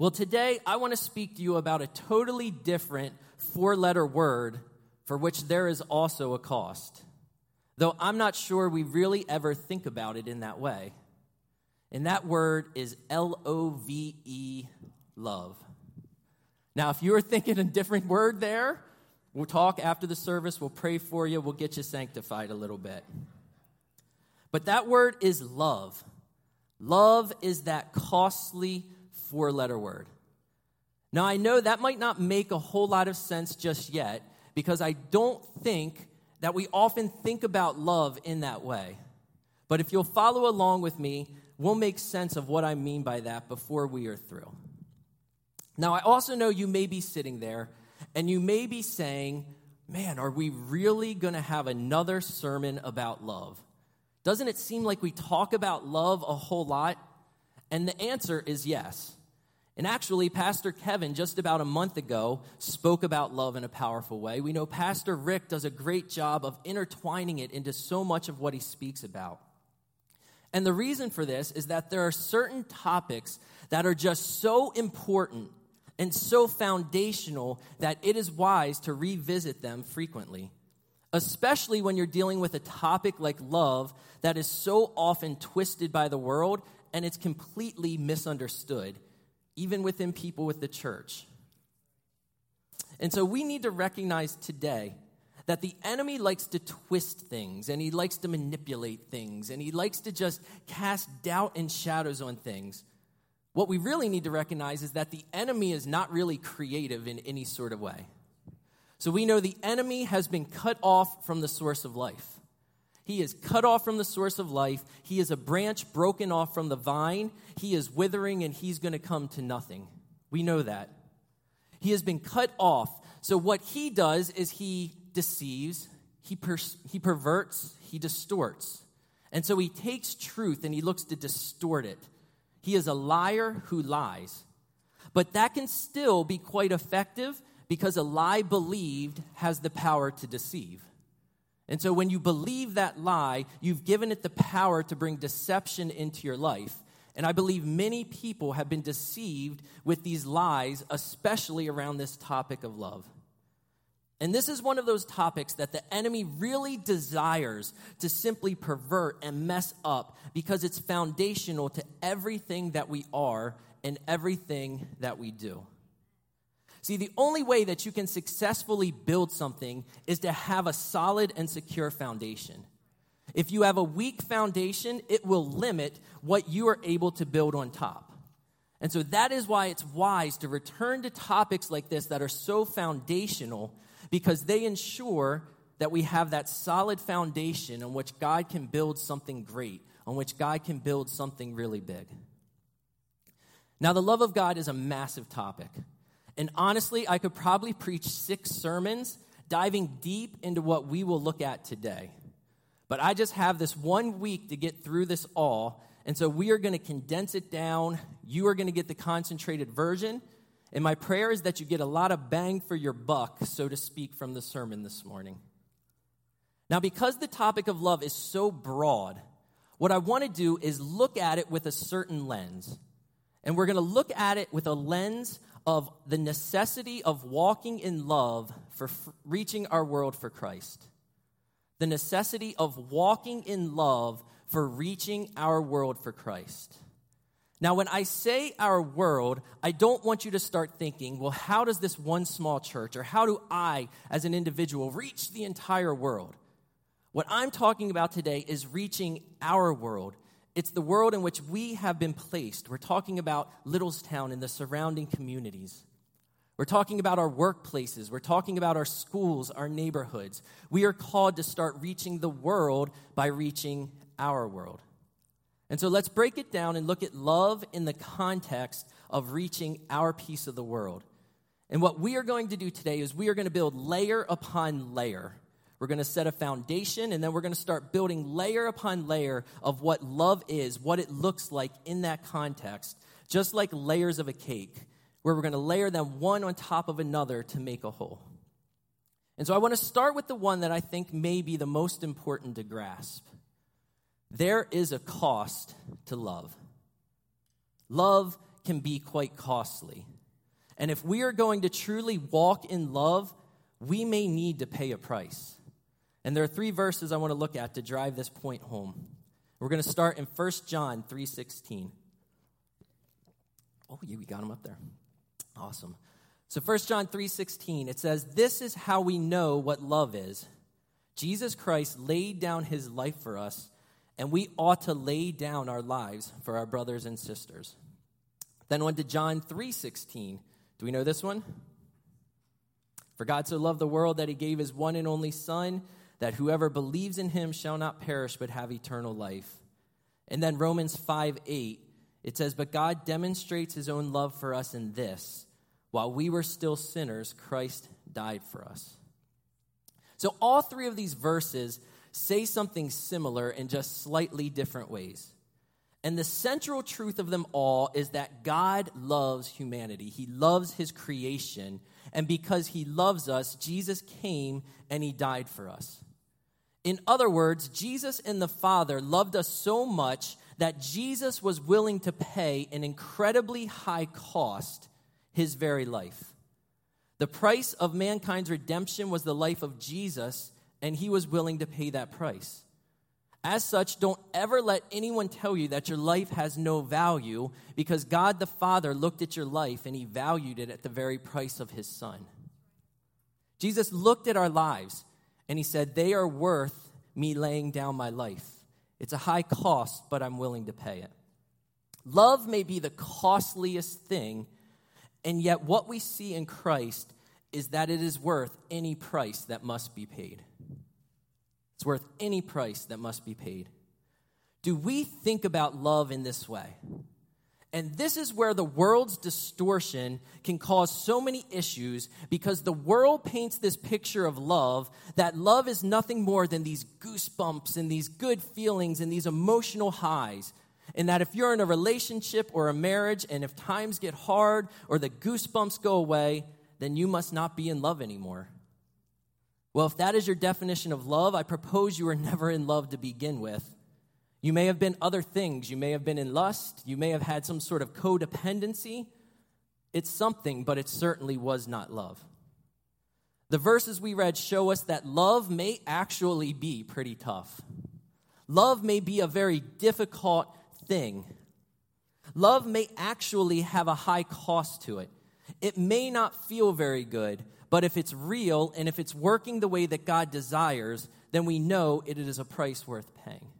Well, today I want to speak to you about a totally different four-letter word for which there is also a cost, though I'm not sure we really ever think about it in that way. And that word is L-O-V-E, love. Now, if you were thinking a different word there, we'll talk after the service, we'll pray for you, we'll get you sanctified a little bit. But that word is love. Love is that costly four-letter word. Now, I know that might not make a whole lot of sense just yet, because I don't think that we often think about love in that way. But if you'll follow along with me, we'll make sense of what I mean by that before we are through. Now, I also know you may be sitting there, and you may be saying, man, are we really going to have another sermon about love? Doesn't it seem like we talk about love a whole lot? And the answer is yes. And actually, Pastor Kevin, just about a month ago, spoke about love in a powerful way. We know Pastor Rick does a great job of intertwining it into so much of what he speaks about. And the reason for this is that there are certain topics that are just so important and so foundational that it is wise to revisit them frequently, especially when you're dealing with a topic like love that is so often twisted by the world and it's completely misunderstood, even within people with the church. And so we need to recognize today that the enemy likes to twist things, and he likes to manipulate things, and he likes to just cast doubt and shadows on things. What we really need to recognize is that the enemy is not really creative in any sort of way. So we know the enemy has been cut off from the source of life. He is cut off from the source of life. He is a branch broken off from the vine. He is withering, and he's going to come to nothing. We know that. He has been cut off. So what he does is he deceives, he perverts, he distorts. And so he takes truth, and he looks to distort it. He is a liar who lies. But that can still be quite effective because a lie believed has the power to deceive. And so when you believe that lie, you've given it the power to bring deception into your life. And I believe many people have been deceived with these lies, especially around this topic of love. And this is one of those topics that the enemy really desires to simply pervert and mess up because it's foundational to everything that we are and everything that we do. See, the only way that you can successfully build something is to have a solid and secure foundation. If you have a weak foundation, it will limit what you are able to build on top. And so that is why it's wise to return to topics like this that are so foundational, because they ensure that we have that solid foundation on which God can build something great, on which God can build something really big. Now, the love of God is a massive topic. And honestly, I could probably preach 6 sermons diving deep into what we will look at today. But I just have this one week to get through this all, and so we are going to condense it down. You are going to get the concentrated version, and my prayer is that you get a lot of bang for your buck, so to speak, from the sermon this morning. Now, because the topic of love is so broad, what I want to do is look at it with a certain lens. And we're going to look at it with a lens of the necessity of walking in love for reaching our world for Christ. The necessity of walking in love for reaching our world for Christ. Now, when I say our world, I don't want you to start thinking, well, how does this one small church, or how do I as an individual reach the entire world? What I'm talking about today is reaching our world. It's the world in which we have been placed. We're talking about Littlestown and the surrounding communities. We're talking about our workplaces. We're talking about our schools, our neighborhoods. We are called to start reaching the world by reaching our world. And so let's break it down and look at love in the context of reaching our piece of the world. And what we are going to do today is we are going to build layer upon layer. We're going to set a foundation, and then we're going to start building layer upon layer of what love is, what it looks like in that context, just like layers of a cake, where we're going to layer them one on top of another to make a whole. And so I want to start with the one that I think may be the most important to grasp. There is a cost to love. Love can be quite costly. And if we are going to truly walk in love, we may need to pay a price. And there are three verses I want to look at to drive this point home. We're going to start in 1 John 3:16. Oh, yeah, we got them up there. Awesome. So 1 John 3:16, it says, "This is how we know what love is. Jesus Christ laid down his life for us, and we ought to lay down our lives for our brothers and sisters." Then on to John 3:16. Do we know this one? "For God so loved the world that he gave his one and only Son, that whoever believes in him shall not perish but have eternal life." And then Romans 5:8, it says, "But God demonstrates his own love for us in this: while we were still sinners, Christ died for us." So all three of these verses say something similar in just slightly different ways. And the central truth of them all is that God loves humanity. He loves his creation. And because he loves us, Jesus came and he died for us. In other words, Jesus and the Father loved us so much that Jesus was willing to pay an incredibly high cost, his very life. The price of mankind's redemption was the life of Jesus, and he was willing to pay that price. As such, don't ever let anyone tell you that your life has no value, because God the Father looked at your life and he valued it at the very price of his Son. Jesus looked at our lives and he said, "They are worth me laying down my life. It's a high cost, but I'm willing to pay it." Love may be the costliest thing, and yet what we see in Christ is that it is worth any price that must be paid. It's worth any price that must be paid. Do we think about love in this way? And this is where the world's distortion can cause so many issues, because the world paints this picture of love, that love is nothing more than these goosebumps and these good feelings and these emotional highs. And that if you're in a relationship or a marriage, and if times get hard or the goosebumps go away, then you must not be in love anymore. Well, if that is your definition of love, I propose you were never in love to begin with. You may have been other things. You may have been in lust. You may have had some sort of codependency. It's something, but it certainly was not love. The verses we read show us that love may actually be pretty tough. Love may be a very difficult thing. Love may actually have a high cost to it. It may not feel very good, but if it's real and if it's working the way that God desires, then we know it is a price worth paying.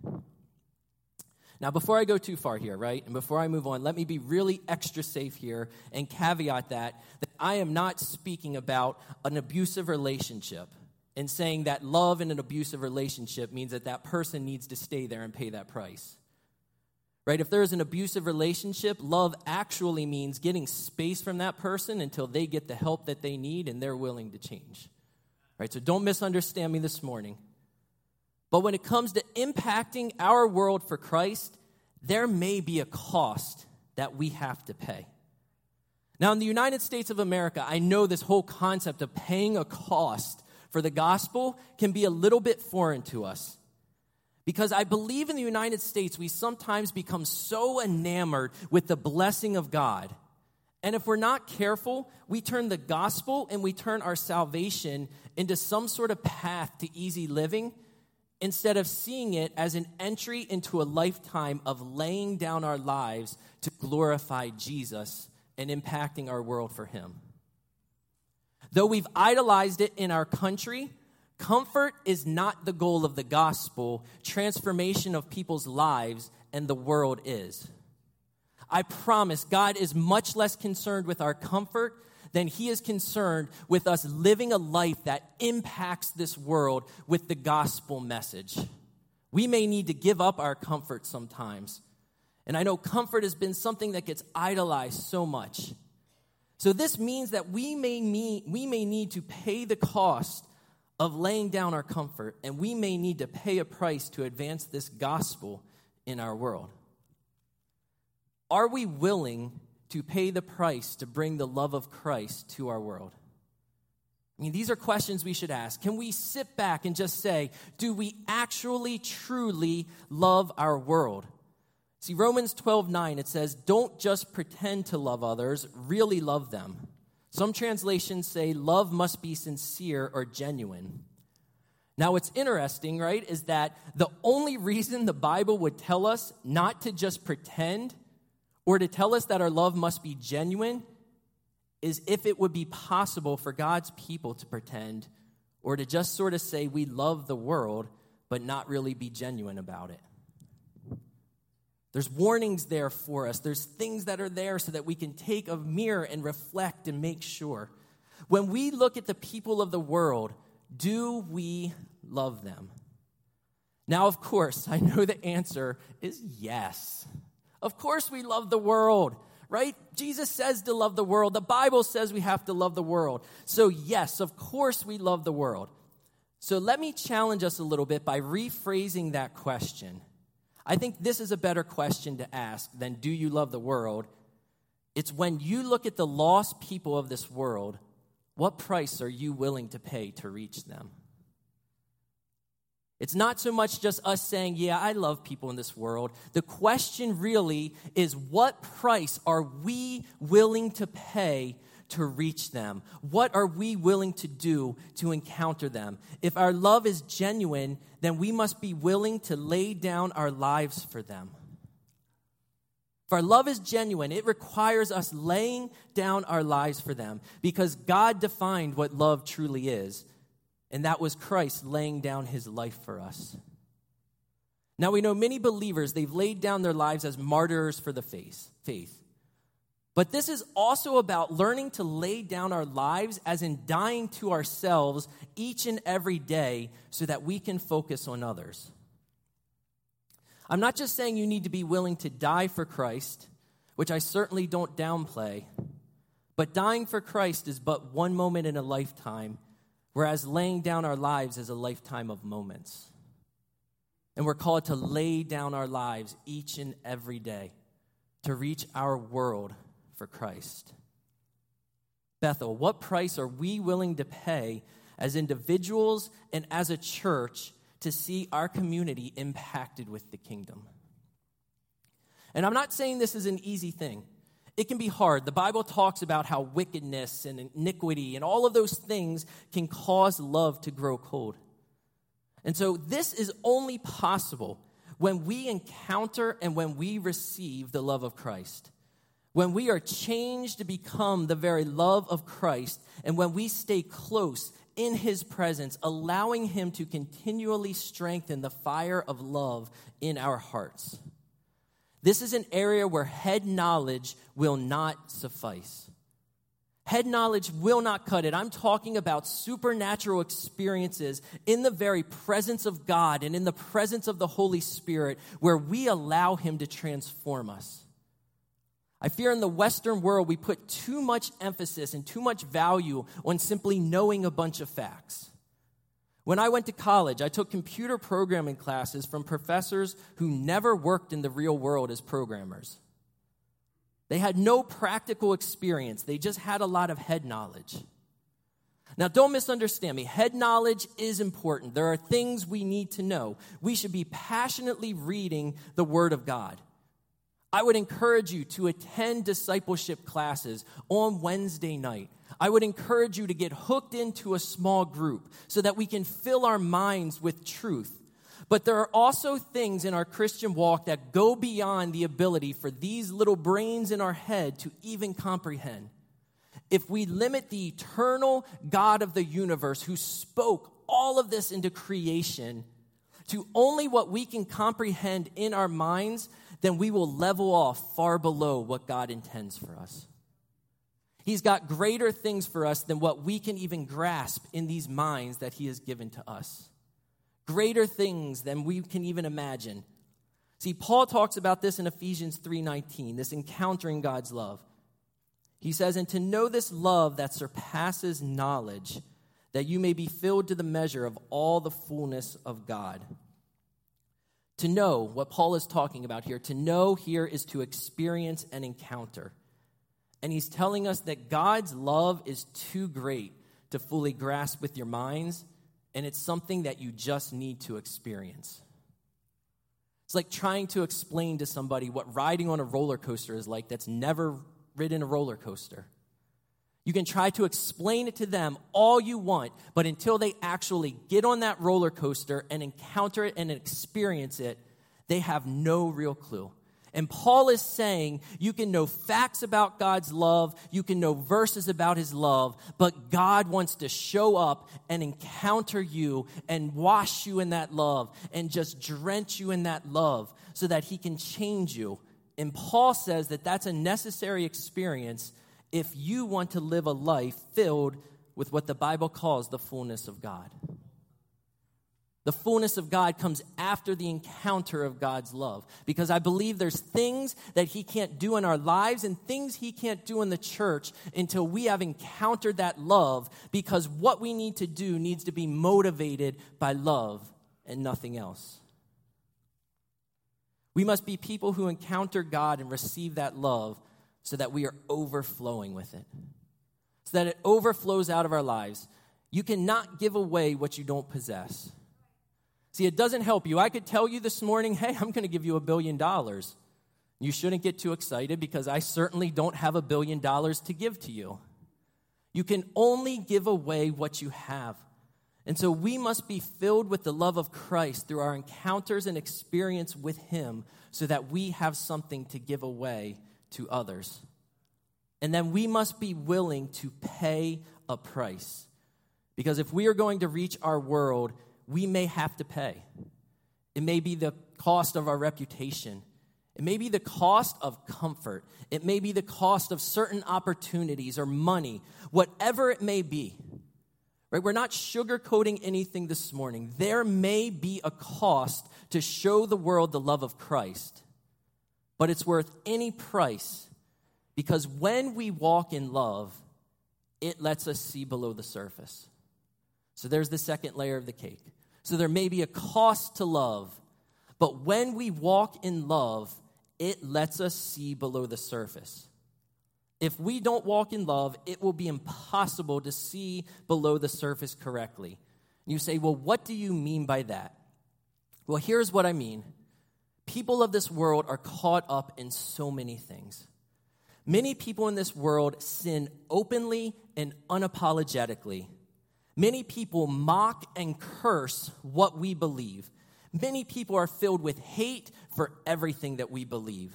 Now, before I go too far here, right, and before I move on, let me be really extra safe here and caveat that I am not speaking about an abusive relationship and saying that love in an abusive relationship means that person needs to stay there and pay that price. Right? If there is an abusive relationship, love actually means getting space from that person until they get the help that they need and they're willing to change. Right? So don't misunderstand me this morning. But when it comes to impacting our world for Christ, there may be a cost that we have to pay. Now, in the United States of America, I know this whole concept of paying a cost for the gospel can be a little bit foreign to us. Because I believe in the United States, we sometimes become so enamored with the blessing of God. And if we're not careful, we turn the gospel and we turn our salvation into some sort of path to easy living, instead of seeing it as an entry into a lifetime of laying down our lives to glorify Jesus and impacting our world for him. Though we've idolized it in our country, comfort is not the goal of the gospel. Transformation of people's lives and the world is. I promise God is much less concerned with our comfort than he is concerned with us living a life that impacts this world with the gospel message. We may need to give up our comfort sometimes. And I know comfort has been something that gets idolized so much. So this means that we may need to pay the cost of laying down our comfort, and we may need to pay a price to advance this gospel in our world. Are we willing to pay the price to bring the love of Christ to our world? I mean, these are questions we should ask. Can we sit back and just say, do we actually, truly love our world? See, Romans 12:9, it says, don't just pretend to love others, really love them. Some translations say love must be sincere or genuine. Now, what's interesting, right, is that the only reason the Bible would tell us not to just pretend or to tell us that our love must be genuine is if it would be possible for God's people to pretend or to just sort of say we love the world but not really be genuine about it. There's warnings there for us. There's things that are there so that we can take a mirror and reflect and make sure. When we look at the people of the world, do we love them? Now, of course, I know the answer is yes. Of course we love the world, right? Jesus says to love the world. The Bible says we have to love the world. So yes, of course we love the world. So let me challenge us a little bit by rephrasing that question. I think this is a better question to ask than do you love the world? It's when you look at the lost people of this world, what price are you willing to pay to reach them? It's not so much just us saying, yeah, I love people in this world. The question really is what price are we willing to pay to reach them? What are we willing to do to encounter them? If our love is genuine, then we must be willing to lay down our lives for them. If our love is genuine, it requires us laying down our lives for them because God defined what love truly is, and that was Christ laying down his life for us. Now, we know many believers, they've laid down their lives as martyrs for the faith. But this is also about learning to lay down our lives as in dying to ourselves each and every day so that we can focus on others. I'm not just saying you need to be willing to die for Christ, which I certainly don't downplay, but dying for Christ is but one moment in a lifetime, whereas laying down our lives is a lifetime of moments. And we're called to lay down our lives each and every day to reach our world for Christ. Bethel, what price are we willing to pay as individuals and as a church to see our community impacted with the kingdom? And I'm not saying this is an easy thing. It can be hard. The Bible talks about how wickedness and iniquity and all of those things can cause love to grow cold. And so this is only possible when we encounter and when we receive the love of Christ. When we are changed to become the very love of Christ, and when we stay close in his presence, allowing him to continually strengthen the fire of love in our hearts. This is an area where head knowledge will not suffice. Head knowledge will not cut it. I'm talking about supernatural experiences in the very presence of God and in the presence of the Holy Spirit where we allow him to transform us. I fear in the Western world, we put too much emphasis and too much value on simply knowing a bunch of facts. When I went to college, I took computer programming classes from professors who never worked in the real world as programmers. They had no practical experience. They just had a lot of head knowledge. Now, don't misunderstand me. Head knowledge is important. There are things we need to know. We should be passionately reading the Word of God. I would encourage you to attend discipleship classes on Wednesday night. I would encourage you to get hooked into a small group so that we can fill our minds with truth. But there are also things in our Christian walk that go beyond the ability for these little brains in our head to even comprehend. If we limit the eternal God of the universe who spoke all of this into creation to only what we can comprehend in our minds, then we will level off far below what God intends for us. He's got greater things for us than what we can even grasp in these minds that he has given to us. Greater things than we can even imagine. See, Paul talks about this in Ephesians 3:19, this encountering God's love. He says, and to know this love that surpasses knowledge, that you may be filled to the measure of all the fullness of God. To know, what Paul is talking about here, to know here is to experience and encounter. And he's telling us that God's love is too great to fully grasp with your minds, and it's something that you just need to experience. It's like trying to explain to somebody what riding on a roller coaster is like that's never ridden a roller coaster. You can try to explain it to them all you want, but until they actually get on that roller coaster and encounter it and experience it, they have no real clue. And Paul is saying you can know facts about God's love, you can know verses about his love, but God wants to show up and encounter you and wash you in that love and just drench you in that love so that he can change you. And Paul says that that's a necessary experience if you want to live a life filled with what the Bible calls the fullness of God. The fullness of God comes after the encounter of God's love, because I believe there's things that he can't do in our lives and things he can't do in the church until we have encountered that love, because what we need to do needs to be motivated by love and nothing else. We must be people who encounter God and receive that love so that we are overflowing with it, so that it overflows out of our lives. You cannot give away what you don't possess. See, it doesn't help you. I could tell you this morning, hey, I'm going to give you $1 billion. You shouldn't get too excited, because I certainly don't have $1 billion to give to you. You can only give away what you have. And so we must be filled with the love of Christ through our encounters and experience with him so that we have something to give away to others. And then we must be willing to pay a price, because if we are going to reach our world, we may have to pay. It may be the cost of our reputation. It may be the cost of comfort. It may be the cost of certain opportunities or money, whatever it may be. Right? We're not sugarcoating anything this morning. There may be a cost to show the world the love of Christ, but it's worth any price, because when we walk in love, it lets us see below the surface. So there's the second layer of the cake. So there may be a cost to love, but when we walk in love, it lets us see below the surface. If we don't walk in love, it will be impossible to see below the surface correctly. And you say, well, what do you mean by that? Well, here's what I mean. People of this world are caught up in so many things. Many people in this world sin openly and unapologetically. Many people mock and curse what we believe. Many people are filled with hate for everything that we believe.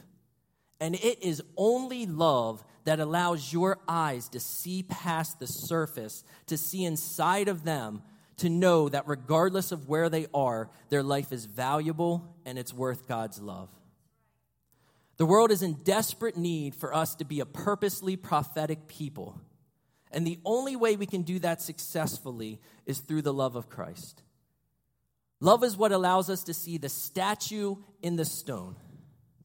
And it is only love that allows your eyes to see past the surface, to see inside of them, to know that regardless of where they are, their life is valuable and it's worth God's love. The world is in desperate need for us to be a purposely prophetic people. And the only way we can do that successfully is through the love of Christ. Love is what allows us to see the statue in the stone.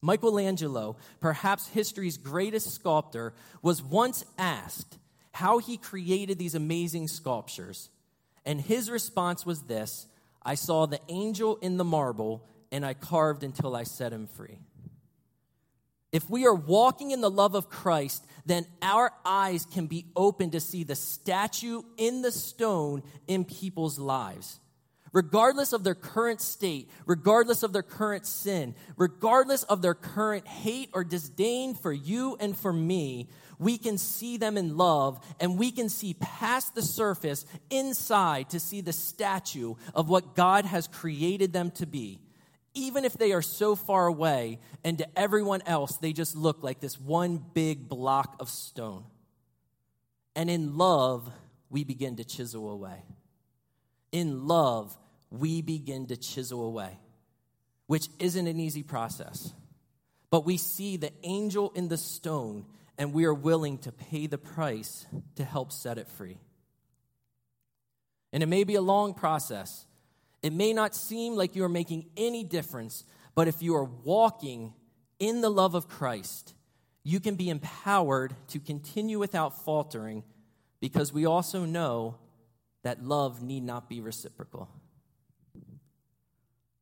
Michelangelo, perhaps history's greatest sculptor, was once asked how he created these amazing sculptures. And his response was this: I saw the angel in the marble, and I carved until I set him free. If we are walking in the love of Christ, then our eyes can be open to see the statue in the stone in people's lives. Regardless of their current state, regardless of their current sin, regardless of their current hate or disdain for you and for me, we can see them in love, and we can see past the surface inside to see the statue of what God has created them to be. Even if they are so far away, and to everyone else, they just look like this one big block of stone. And in love, we begin to chisel away. In love, we begin to chisel away, which isn't an easy process. But we see the angel in the stone, and we are willing to pay the price to help set it free. And it may be a long process. It may not seem like you are making any difference, but if you are walking in the love of Christ, you can be empowered to continue without faltering, because we also know that love need not be reciprocal.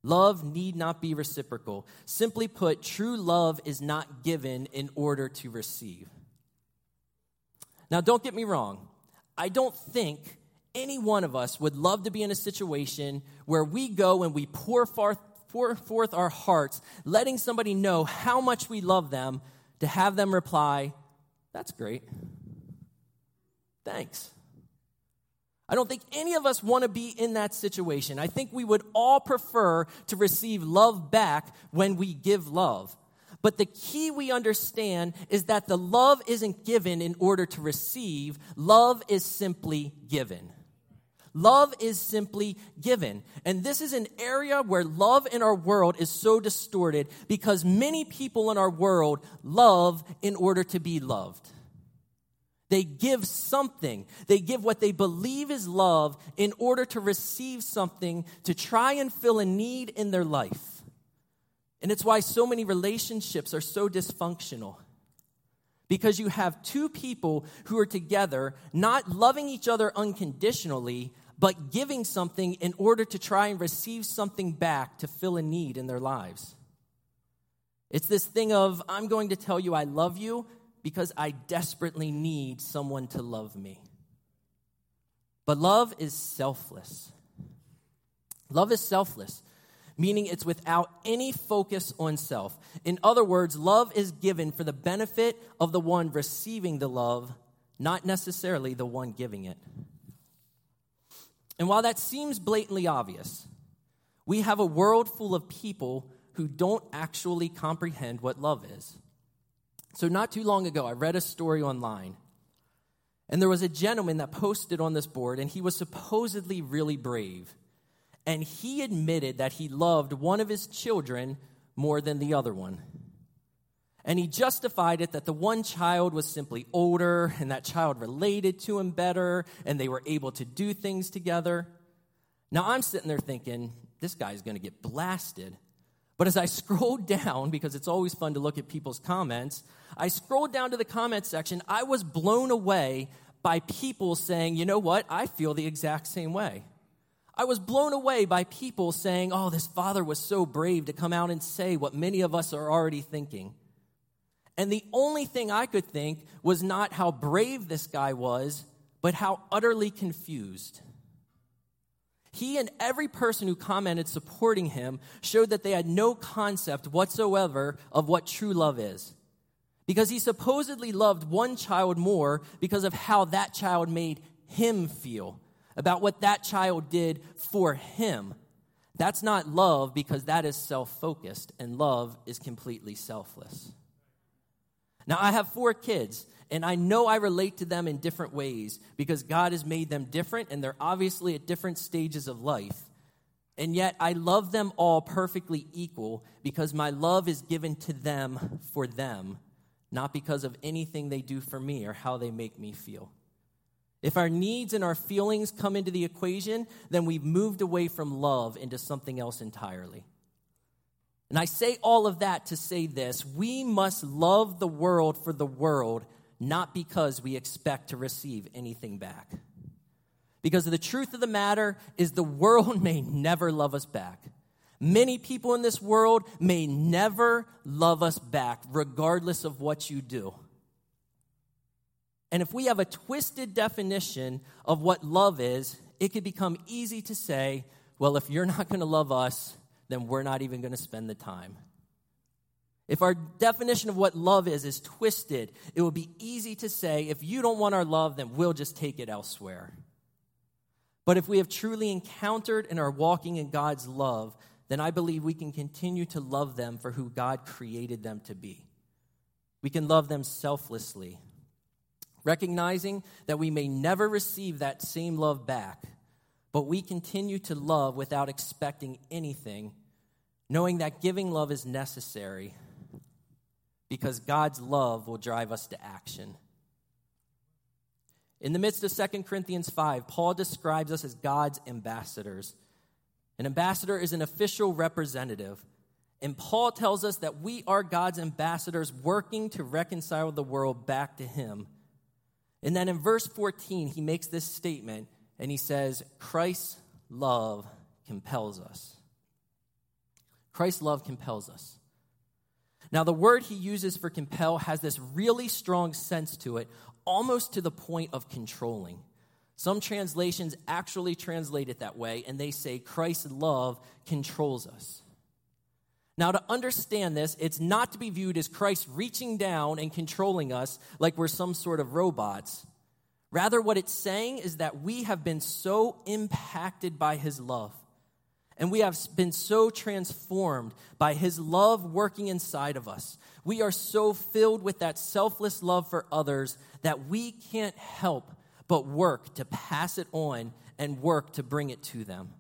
Love need not be reciprocal. Simply put, true love is not given in order to receive. Now, don't get me wrong. I don't think any one of us would love to be in a situation where we go and we pour far, pour forth our hearts, letting somebody know how much we love them, to have them reply, "That's great. Thanks." I don't think any of us want to be in that situation. I think we would all prefer to receive love back when we give love. But the key we understand is that the love isn't given in order to receive. Love is simply given. Love is simply given. And this is an area where love in our world is so distorted, because many people in our world love in order to be loved. They give something. They give what they believe is love in order to receive something, to try and fill a need in their life. And it's why so many relationships are so dysfunctional. Because you have two people who are together, not loving each other unconditionally, but giving something in order to try and receive something back to fill a need in their lives. It's this thing of, I'm going to tell you I love you, because I desperately need someone to love me. But love is selfless. Love is selfless, meaning it's without any focus on self. In other words, love is given for the benefit of the one receiving the love, not necessarily the one giving it. And while that seems blatantly obvious, we have a world full of people who don't actually comprehend what love is. So not too long ago, I read a story online, and there was a gentleman that posted on this board, and he was supposedly really brave, and he admitted that he loved one of his children more than the other one. And he justified it that the one child was simply older, and that child related to him better, and they were able to do things together. Now, I'm sitting there thinking, this guy's going to get blasted. But as I scrolled down, because it's always fun to look at people's comments, I scrolled down to the comment section. I was blown away by people saying, you know what? I feel the exact same way. I was blown away by people saying, oh, this father was so brave to come out and say what many of us are already thinking. And the only thing I could think was not how brave this guy was, but how utterly confused. He and every person who commented supporting him showed that they had no concept whatsoever of what true love is. Because he supposedly loved one child more because of how that child made him feel, about what that child did for him. That's not love, because that is self-focused, and love is completely selfless. Now, I have 4 kids, and I know I relate to them in different ways, because God has made them different, and they're obviously at different stages of life. And yet I love them all perfectly equal, because my love is given to them for them, not because of anything they do for me or how they make me feel. If our needs and our feelings come into the equation, then we've moved away from love into something else entirely. And I say all of that to say this: we must love the world for the world, not because we expect to receive anything back. Because the truth of the matter is, the world may never love us back. Many people in this world may never love us back, regardless of what you do. And if we have a twisted definition of what love is, it could become easy to say, well, if you're not going to love us, then we're not even going to spend the time. If our definition of what love is twisted, it will be easy to say, if you don't want our love, then we'll just take it elsewhere. But if we have truly encountered and are walking in God's love, then I believe we can continue to love them for who God created them to be. We can love them selflessly, recognizing that we may never receive that same love back, but we continue to love without expecting anything, knowing that giving love is necessary, because God's love will drive us to action. In the midst of 2 Corinthians 5, Paul describes us as God's ambassadors. An ambassador is an official representative. And Paul tells us that we are God's ambassadors, working to reconcile the world back to him. And then in verse 14, he makes this statement, and he says, Christ's love compels us. Christ's love compels us. Now, the word he uses for compel has this really strong sense to it, almost to the point of controlling. Some translations actually translate it that way, and they say Christ's love controls us. Now, to understand this, it's not to be viewed as Christ reaching down and controlling us like we're some sort of robots. Rather, what it's saying is that we have been so impacted by his love, and we have been so transformed by his love working inside of us. We are so filled with that selfless love for others that we can't help but work to pass it on and work to bring it to them.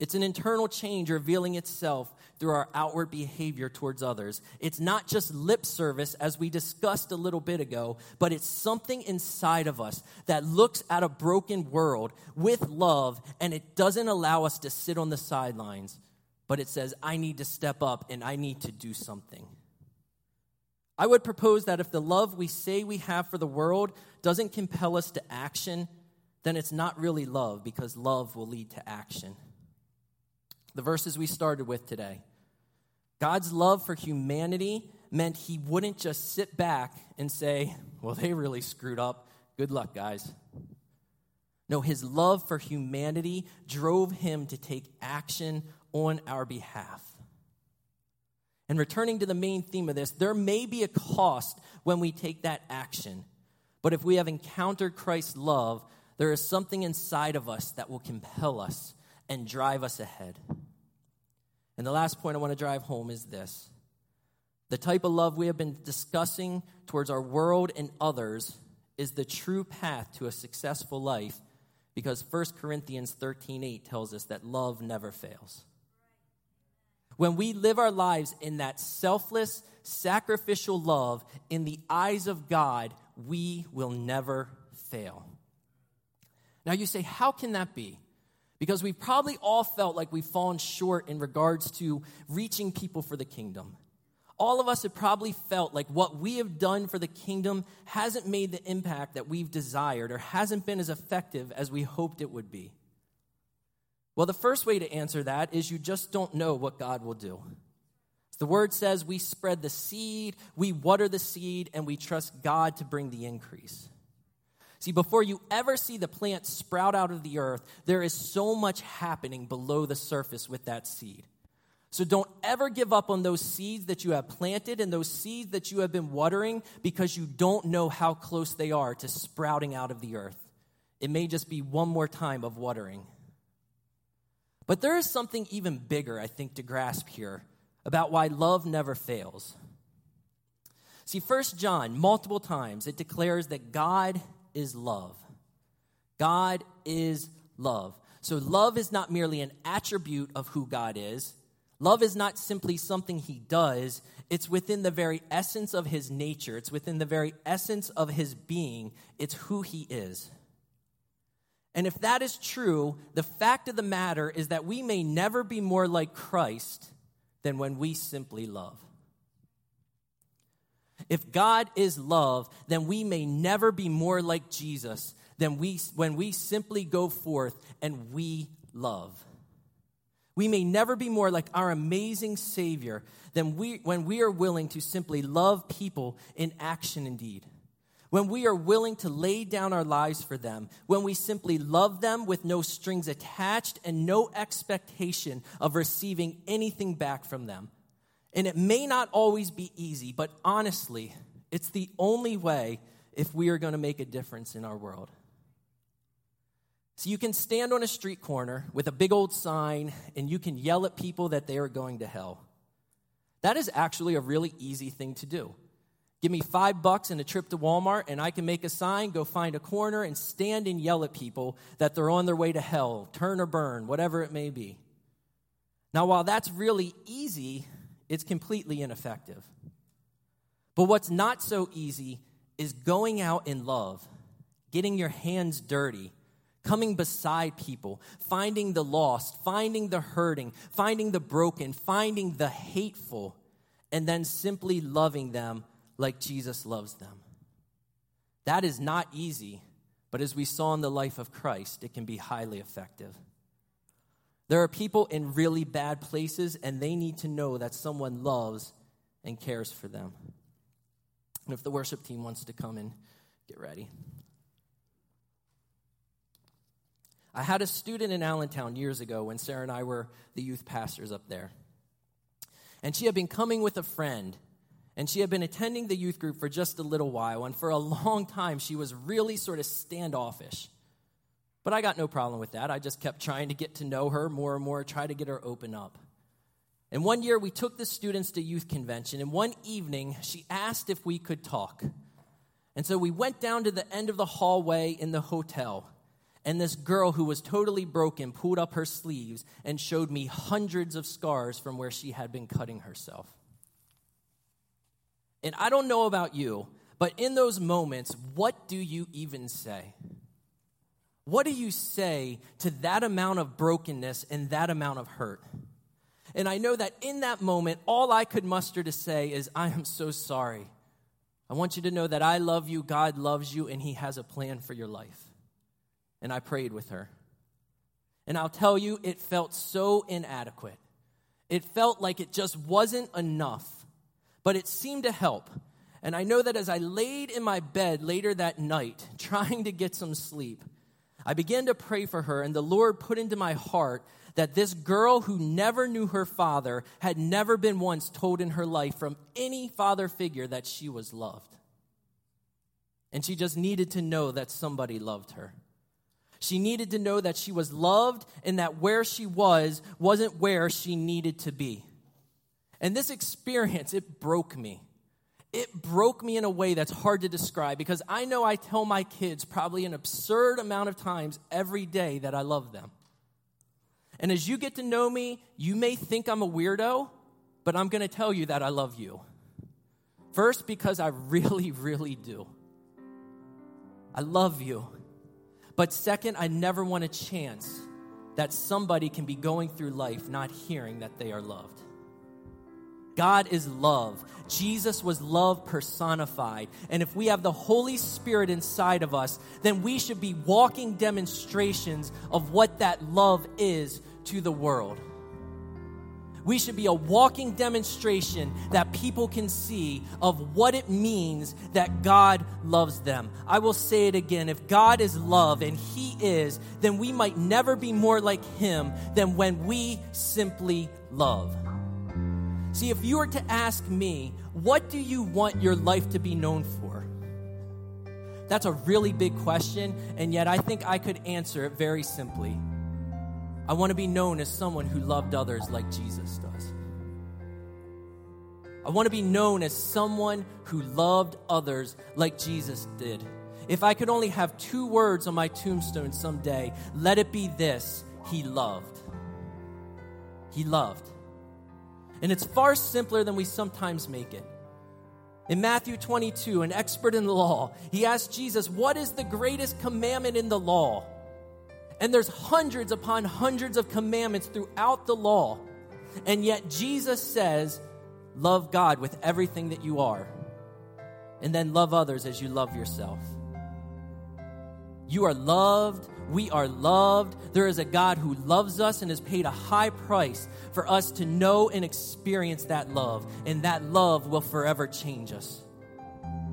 It's an internal change revealing itself through our outward behavior towards others. It's not just lip service, as we discussed a little bit ago, but it's something inside of us that looks at a broken world with love, and it doesn't allow us to sit on the sidelines, but it says, I need to step up and I need to do something. I would propose that if the love we say we have for the world doesn't compel us to action, then it's not really love, because love will lead to action. The verses we started with today. God's love for humanity meant he wouldn't just sit back and say, well, they really screwed up. Good luck, guys. No, his love for humanity drove him to take action on our behalf. And returning to the main theme of this, there may be a cost when we take that action. But if we have encountered Christ's love, there is something inside of us that will compel us and drive us ahead. And the last point I want to drive home is this. The type of love we have been discussing towards our world and others is the true path to a successful life, because 1 Corinthians 13:8 tells us that love never fails. When we live our lives in that selfless, sacrificial love in the eyes of God, we will never fail. Now you say, how can that be? Because we probably all felt like we've fallen short in regards to reaching people for the kingdom. All of us have probably felt like what we have done for the kingdom hasn't made the impact that we've desired, or hasn't been as effective as we hoped it would be. Well, the first way to answer that is you just don't know what God will do. The word says we spread the seed, we water the seed, and we trust God to bring the increase. See, before you ever see the plant sprout out of the earth, there is so much happening below the surface with that seed. So don't ever give up on those seeds that you have planted and those seeds that you have been watering, because you don't know how close they are to sprouting out of the earth. It may just be one more time of watering. But there is something even bigger, I think, to grasp here about why love never fails. See, 1 John, multiple times, it declares that God is love. God is love. So love is not merely an attribute of who God is. Love is not simply something he does. It's within the very essence of his nature. It's within the very essence of his being. It's who he is. And if that is true, the fact of the matter is that we may never be more like Christ than when we simply love. If God is love, then we may never be more like Jesus than when we simply go forth and we love. We may never be more like our amazing Savior than when we are willing to simply love people in action and deed. When we are willing to lay down our lives for them, when we simply love them with no strings attached and no expectation of receiving anything back from them. And it may not always be easy, but honestly, it's the only way if we are going to make a difference in our world. So you can stand on a street corner with a big old sign and you can yell at people that they are going to hell. That is actually a really easy thing to do. Give me $5 and a trip to Walmart and I can make a sign, go find a corner and stand and yell at people that they're on their way to hell, turn or burn, whatever it may be. Now, while that's really easy, it's completely ineffective. But what's not so easy is going out in love, getting your hands dirty, coming beside people, finding the lost, finding the hurting, finding the broken, finding the hateful, and then simply loving them like Jesus loves them. That is not easy, but as we saw in the life of Christ, it can be highly effective. There are people in really bad places, and they need to know that someone loves and cares for them. And if the worship team wants to come and get ready. I had a student in Allentown years ago when Sarah and I were the youth pastors up there. and she had been coming with a friend, and she had been attending the youth group for just a little while, and for a long time, she was really sort of standoffish. But I got no problem with that. I just kept trying to get to know her more and more, try to get her open up. And one year, we took the students to youth convention, and one evening, she asked if we could talk. And so we went down to the end of the hallway in the hotel, and this girl who was totally broken pulled up her sleeves and showed me hundreds of scars from where she had been cutting herself. And I don't know about you, but in those moments, what do you even say? What do you say to that amount of brokenness and that amount of hurt? And I know that in that moment, all I could muster to say is, I am so sorry. I want you to know that I love you, God loves you, and he has a plan for your life. And I prayed with her. And I'll tell you, it felt so inadequate. It felt like it just wasn't enough. But it seemed to help. And I know that as I laid in my bed later that night, trying to get some sleep, I began to pray for her, and the Lord put into my heart that this girl who never knew her father had never been once told in her life from any father figure that she was loved. And she just needed to know that somebody loved her. She needed to know that she was loved and that where she was wasn't where she needed to be. And this experience, it broke me. It broke me in a way that's hard to describe, because I know I tell my kids probably an absurd amount of times every day that I love them. And as you get to know me, you may think I'm a weirdo, but I'm going to tell you that I love you. First, because I really, really do. I love you. But second, I never want a chance that somebody can be going through life not hearing that they are loved. God is love. Jesus was love personified. And if we have the Holy Spirit inside of us, then we should be walking demonstrations of what that love is to the world. We should be a walking demonstration that people can see of what it means that God loves them. I will say it again. If God is love, and he is, then we might never be more like him than when we simply love. See, if you were to ask me, what do you want your life to be known for? That's a really big question, and yet I think I could answer it very simply. I want to be known as someone who loved others like Jesus does. I want to be known as someone who loved others like Jesus did. If I could only have two words on my tombstone someday, let it be this: he loved. He loved. And it's far simpler than we sometimes make it. In Matthew 22, an expert in the law, he asked Jesus, what is the greatest commandment in the law? And there's hundreds upon hundreds of commandments throughout the law. And yet Jesus says, love God with everything that you are. And then love others as you love yourself. You are loved. We are loved. There is a God who loves us and has paid a high price for us to know and experience that love. And that love will forever change us.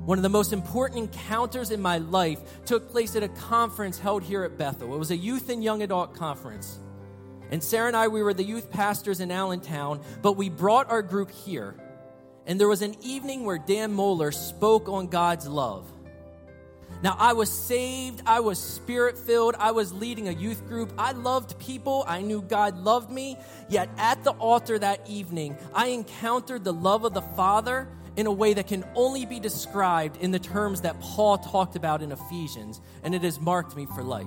One of the most important encounters in my life took place at a conference held here at Bethel. It was a youth and young adult conference. And Sarah and I, we were the youth pastors in Allentown, but we brought our group here. And there was an evening where Dan Moeller spoke on God's love. Now, I was saved, I was spirit-filled, I was leading a youth group, I loved people, I knew God loved me, yet at the altar that evening, I encountered the love of the Father in a way that can only be described in the terms that Paul talked about in Ephesians, and it has marked me for life.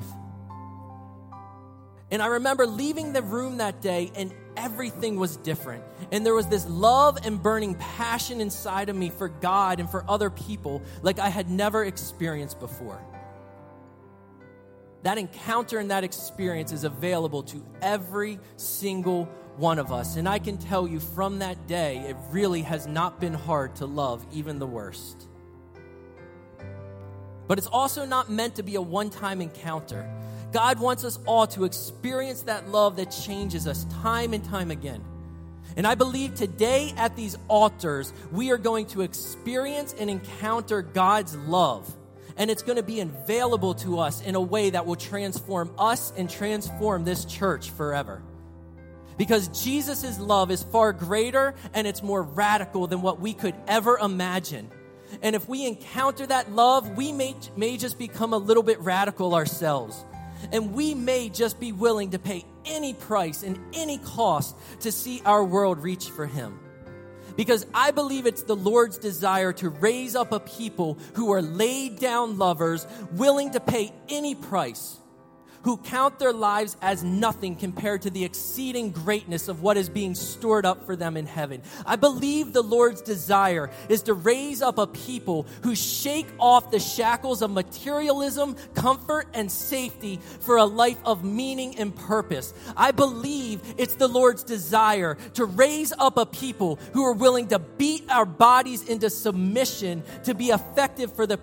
And I remember leaving the room that day, and everything was different. And there was this love and burning passion inside of me for God and for other people like I had never experienced before. That encounter and that experience is available to every single one of us. And I can tell you from that day, it really has not been hard to love even the worst. But it's also not meant to be a one-time encounter. God wants us all to experience that love that changes us time and time again. And I believe today at these altars, we are going to experience and encounter God's love. And it's going to be available to us in a way that will transform us and transform this church forever. Because Jesus' love is far greater and it's more radical than what we could ever imagine. And if we encounter that love, we may just become a little bit radical ourselves. And we may just be willing to pay any price and any cost to see our world reach for him. Because I believe it's the Lord's desire to raise up a people who are laid down lovers, willing to pay any price, who count their lives as nothing compared to the exceeding greatness of what is being stored up for them in heaven. I believe the Lord's desire is to raise up a people who shake off the shackles of materialism, comfort, and safety for a life of meaning and purpose. I believe it's the Lord's desire to raise up a people who are willing to beat our bodies into submission to be effective for the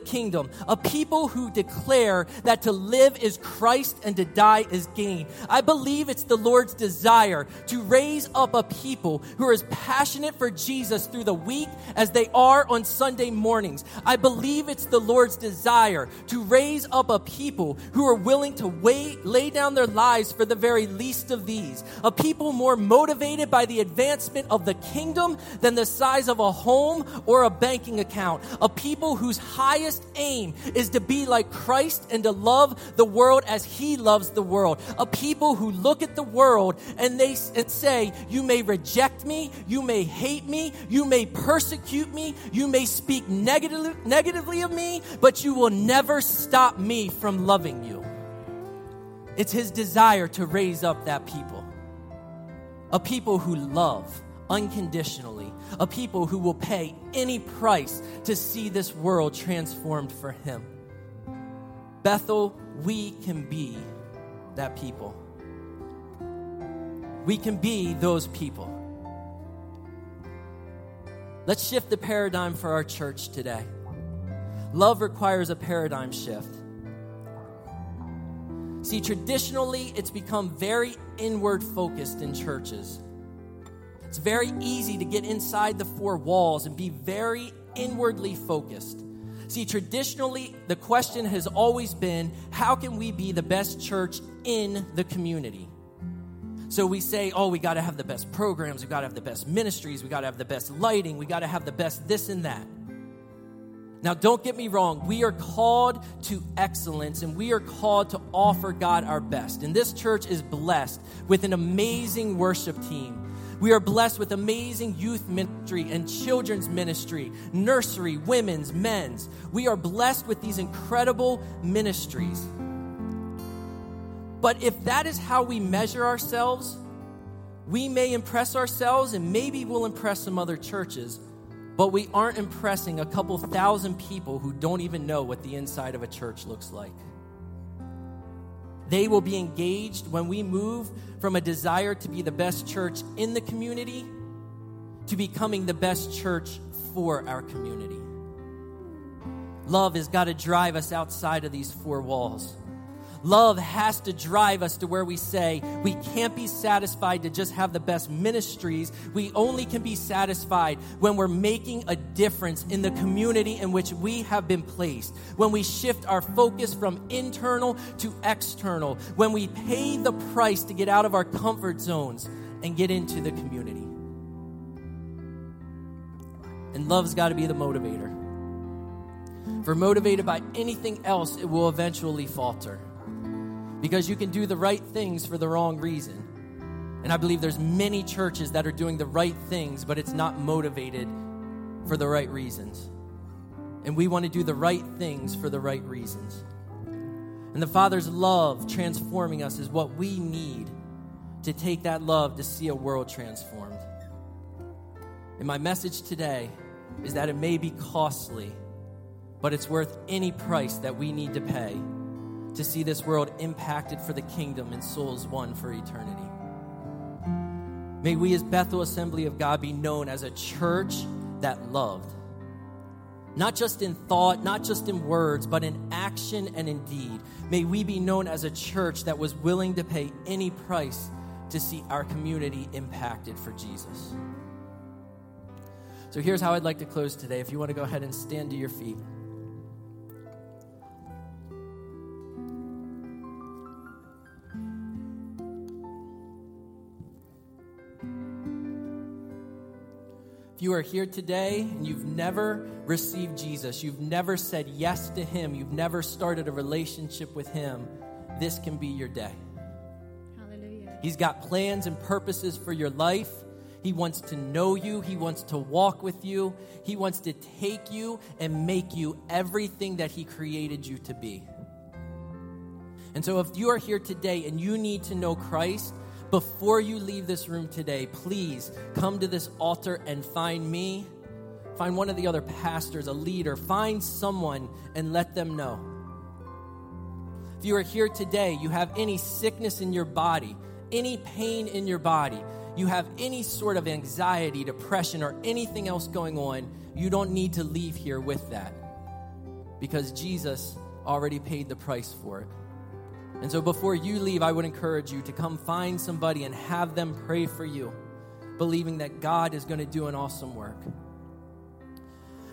kingdom. A people who declare that to live is Christ and to die is gain. I believe it's the Lord's desire to raise up a people who are as passionate for Jesus through the week as they are on Sunday mornings. I believe it's the Lord's desire to raise up a people who are willing to lay down their lives for the very least of these. A people more motivated by the advancement of the kingdom than the size of a home or a banking account. A people whose highest aim is to be like Christ and to love the world as he loves the world. A people who look at the world and say, you may reject me, you may hate me, you may persecute me, you may speak negatively of me, but you will never stop me from loving you. It's his desire to raise up that people. A people who love unconditionally. A people who will pay any price to see this world transformed for him. Bethel, we can be that people. We can be those people. Let's shift the paradigm for our church today. Love requires a paradigm shift. See, traditionally, it's become very inward focused in churches. It's very easy to get inside the four walls and be very inwardly focused. See, traditionally, the question has always been, how can we be the best church in the community? So we say, we got to have the best programs, we got to have the best ministries, we got to have the best lighting, we got to have the best this and that. Now, don't get me wrong. We are called to excellence, and we are called to offer God our best. And this church is blessed with an amazing worship team. We are blessed with amazing youth ministry and children's ministry, nursery, women's, men's. We are blessed with these incredible ministries. But if that is how we measure ourselves, we may impress ourselves and maybe we'll impress some other churches, but we aren't impressing a couple thousand people who don't even know what the inside of a church looks like. They will be engaged when we move from a desire to be the best church in the community to becoming the best church for our community. Love has got to drive us outside of these four walls. Love has to drive us to where we say we can't be satisfied to just have the best ministries. We only can be satisfied when we're making a difference in the community in which we have been placed. When we shift our focus from internal to external. When we pay the price to get out of our comfort zones and get into the community. And love's got to be the motivator. If we're motivated by anything else, it will eventually falter. Because you can do the right things for the wrong reason. And I believe there's many churches that are doing the right things, but it's not motivated for the right reasons. And we want to do the right things for the right reasons. And the Father's love transforming us is what we need to take that love to see a world transformed. And my message today is that it may be costly, but it's worth any price that we need to pay to see this world impacted for the kingdom and souls won for eternity. May we as Bethel Assembly of God be known as a church that loved. Not just in thought, not just in words, but in action and in deed. May we be known as a church that was willing to pay any price to see our community impacted for Jesus. So here's how I'd like to close today. If you want to go ahead and stand to your feet. you are here today and you've never received Jesus, you've never said yes to him, you've never started a relationship with him, this can be your day. Hallelujah. He's got plans and purposes for your life. He wants to know you. He wants to walk with you. He wants to take you and make you everything that he created you to be. And so if you are here today and you need to know Christ, before you leave this room today, please come to this altar and find me, find one of the other pastors, a leader, find someone and let them know. If you are here today, you have any sickness in your body, any pain in your body, you have any sort of anxiety, depression, or anything else going on, you don't need to leave here with that because Jesus already paid the price for it. And so before you leave, I would encourage you to come find somebody and have them pray for you, believing that God is going to do an awesome work.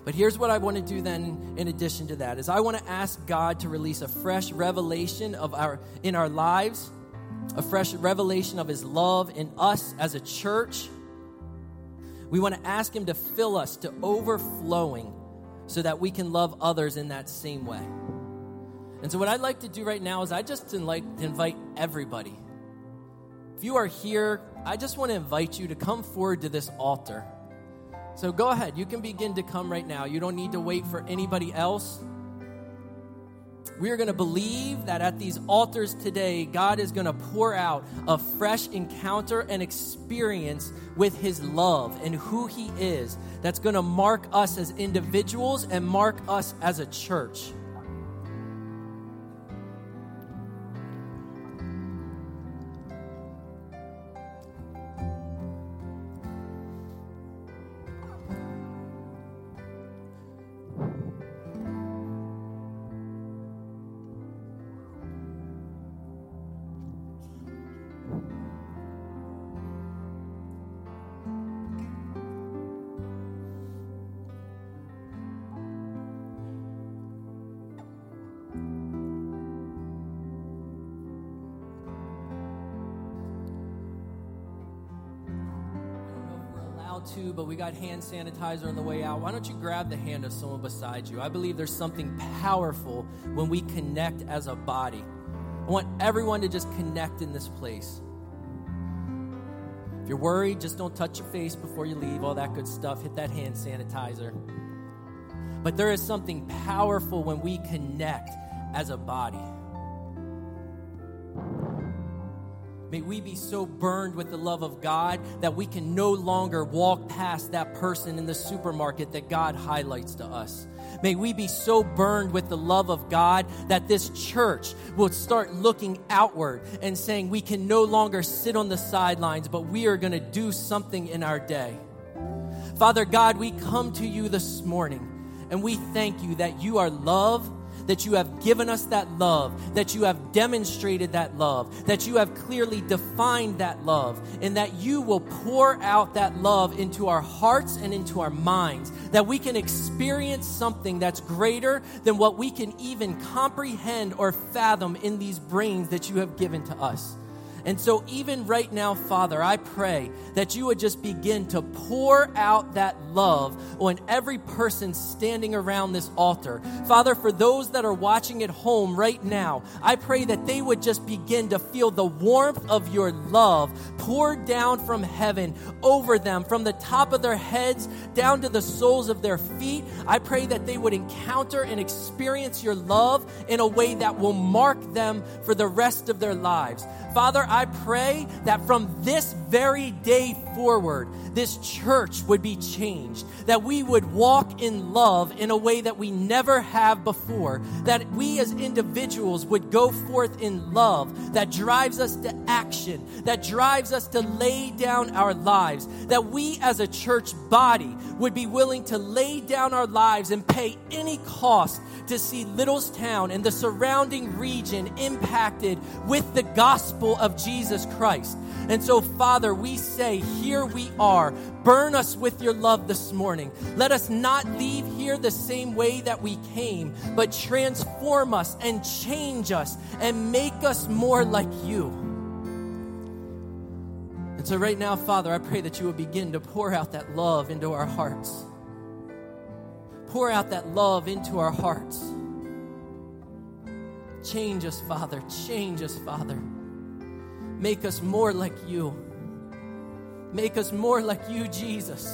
But here's what I want to do then in addition to that, is I want to ask God to release a fresh revelation of our lives, a fresh revelation of his love in us as a church. We want to ask him to fill us to overflowing so that we can love others in that same way. And so what I'd like to do right now is I just like to invite everybody. If you are here, I just want to invite you to come forward to this altar. So go ahead. You can begin to come right now. You don't need to wait for anybody else. We are going to believe that at these altars today, God is going to pour out a fresh encounter and experience with his love and who he is that's going to mark us as individuals and mark us as a church. But we got hand sanitizer on the way out. Why don't you grab the hand of someone beside you? I believe there's something powerful when we connect as a body. I want everyone to just connect in this place. If you're worried, just don't touch your face before you leave, all that good stuff. Hit that hand sanitizer. But there is something powerful when we connect as a body. May we be so burned with the love of God that we can no longer walk past that person in the supermarket that God highlights to us. May we be so burned with the love of God that this church will start looking outward and saying we can no longer sit on the sidelines, but we are going to do something in our day. Father God, we come to you this morning and we thank you that you are love, that you have given us that love, that you have demonstrated that love, that you have clearly defined that love, and that you will pour out that love into our hearts and into our minds, that we can experience something that's greater than what we can even comprehend or fathom in these brains that you have given to us. And so even right now, Father, I pray that you would just begin to pour out that love on every person standing around this altar. Father, for those that are watching at home right now, I pray that they would just begin to feel the warmth of your love poured down from heaven over them, from the top of their heads down to the soles of their feet. I pray that they would encounter and experience your love in a way that will mark them for the rest of their lives. Father, I pray that from this very day forward, this church would be changed, that we would walk in love in a way that we never have before, that we as individuals would go forth in love that drives us to action, that drives us to lay down our lives, that we as a church body would be willing to lay down our lives and pay any cost to see Littlestown and the surrounding region impacted with the gospel of Jesus Christ. And so, Father, we say, here we are. Burn us with your love this morning. Let us not leave here the same way that we came, but transform us and change us and make us more like you. And so right now, Father, I pray that you will begin to pour out that love into our hearts. Pour out that love into our hearts. Change us, Father. Change us, Father. Make us more like you. Make us more like you, Jesus.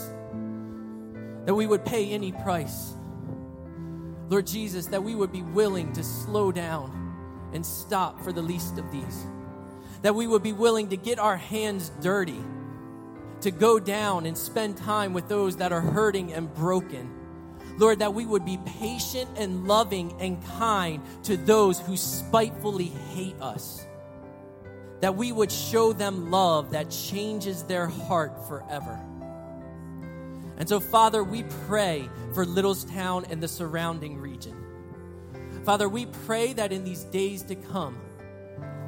That we would pay any price. Lord Jesus, that we would be willing to slow down and stop for the least of these. That we would be willing to get our hands dirty, to go down and spend time with those that are hurting and broken. Lord, that we would be patient and loving and kind to those who spitefully hate us. That we would show them love that changes their heart forever. And so, Father, we pray for Littlestown and the surrounding region. Father, we pray that in these days to come,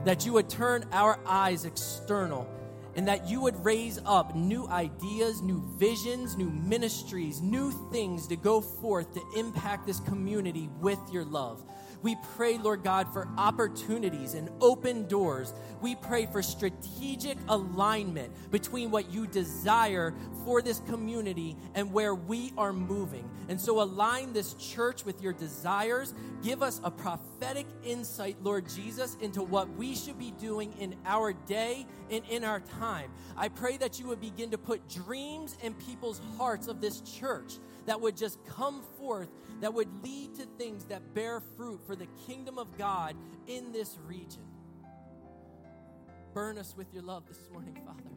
that you would turn our eyes external and that you would raise up new ideas, new visions, new ministries, new things to go forth to impact this community with your love. We pray, Lord God, for opportunities and open doors. We pray for strategic alignment between what you desire for this community and where we are moving. And so align this church with your desires. Give us a prophetic insight, Lord Jesus, into what we should be doing in our day and in our time. I pray that you would begin to put dreams in people's hearts of this church that would just come forth, that would lead to things that bear fruit for the kingdom of God in this region. Burn us with your love this morning, Father.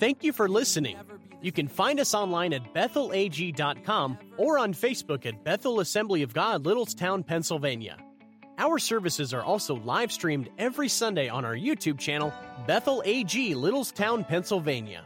Thank you for listening. You can find us online at BethelAG.com or on Facebook at Bethel Assembly of God, Littlestown, Pennsylvania. Our services are also live streamed every Sunday on our YouTube channel, Bethel AG, Littlestown, Pennsylvania.